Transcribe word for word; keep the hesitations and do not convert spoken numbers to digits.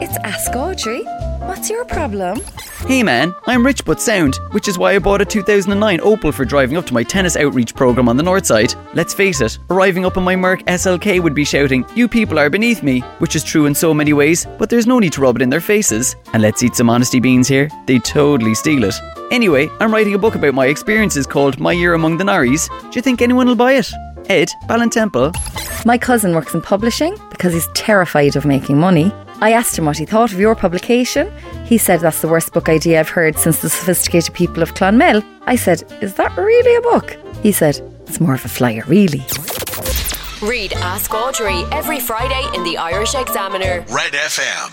It's Ask Audrey. What's your problem? Hey man, I'm rich but sound, which is why I bought a two thousand nine Opel for driving up to my tennis outreach programme on the north side. Let's face it, arriving up in my Merc S L K would be shouting, "You people are beneath me," which is true in so many ways, but there's no need to rub it in their faces. And let's eat some honesty beans here, they totally steal it. Anyway, I'm writing a book about my experiences called My Year Among the Narries. Do you think anyone will buy it? Ed, Ballantemple. My cousin works in publishing because he's terrified of making money. I asked him what he thought of your publication. He said that's the worst book idea I've heard since The Sophisticated People of Clonmel. I said, is that really a book? He said, it's more of a flyer, really. Read Ask Audrey every Friday in the Irish Examiner. Red F M.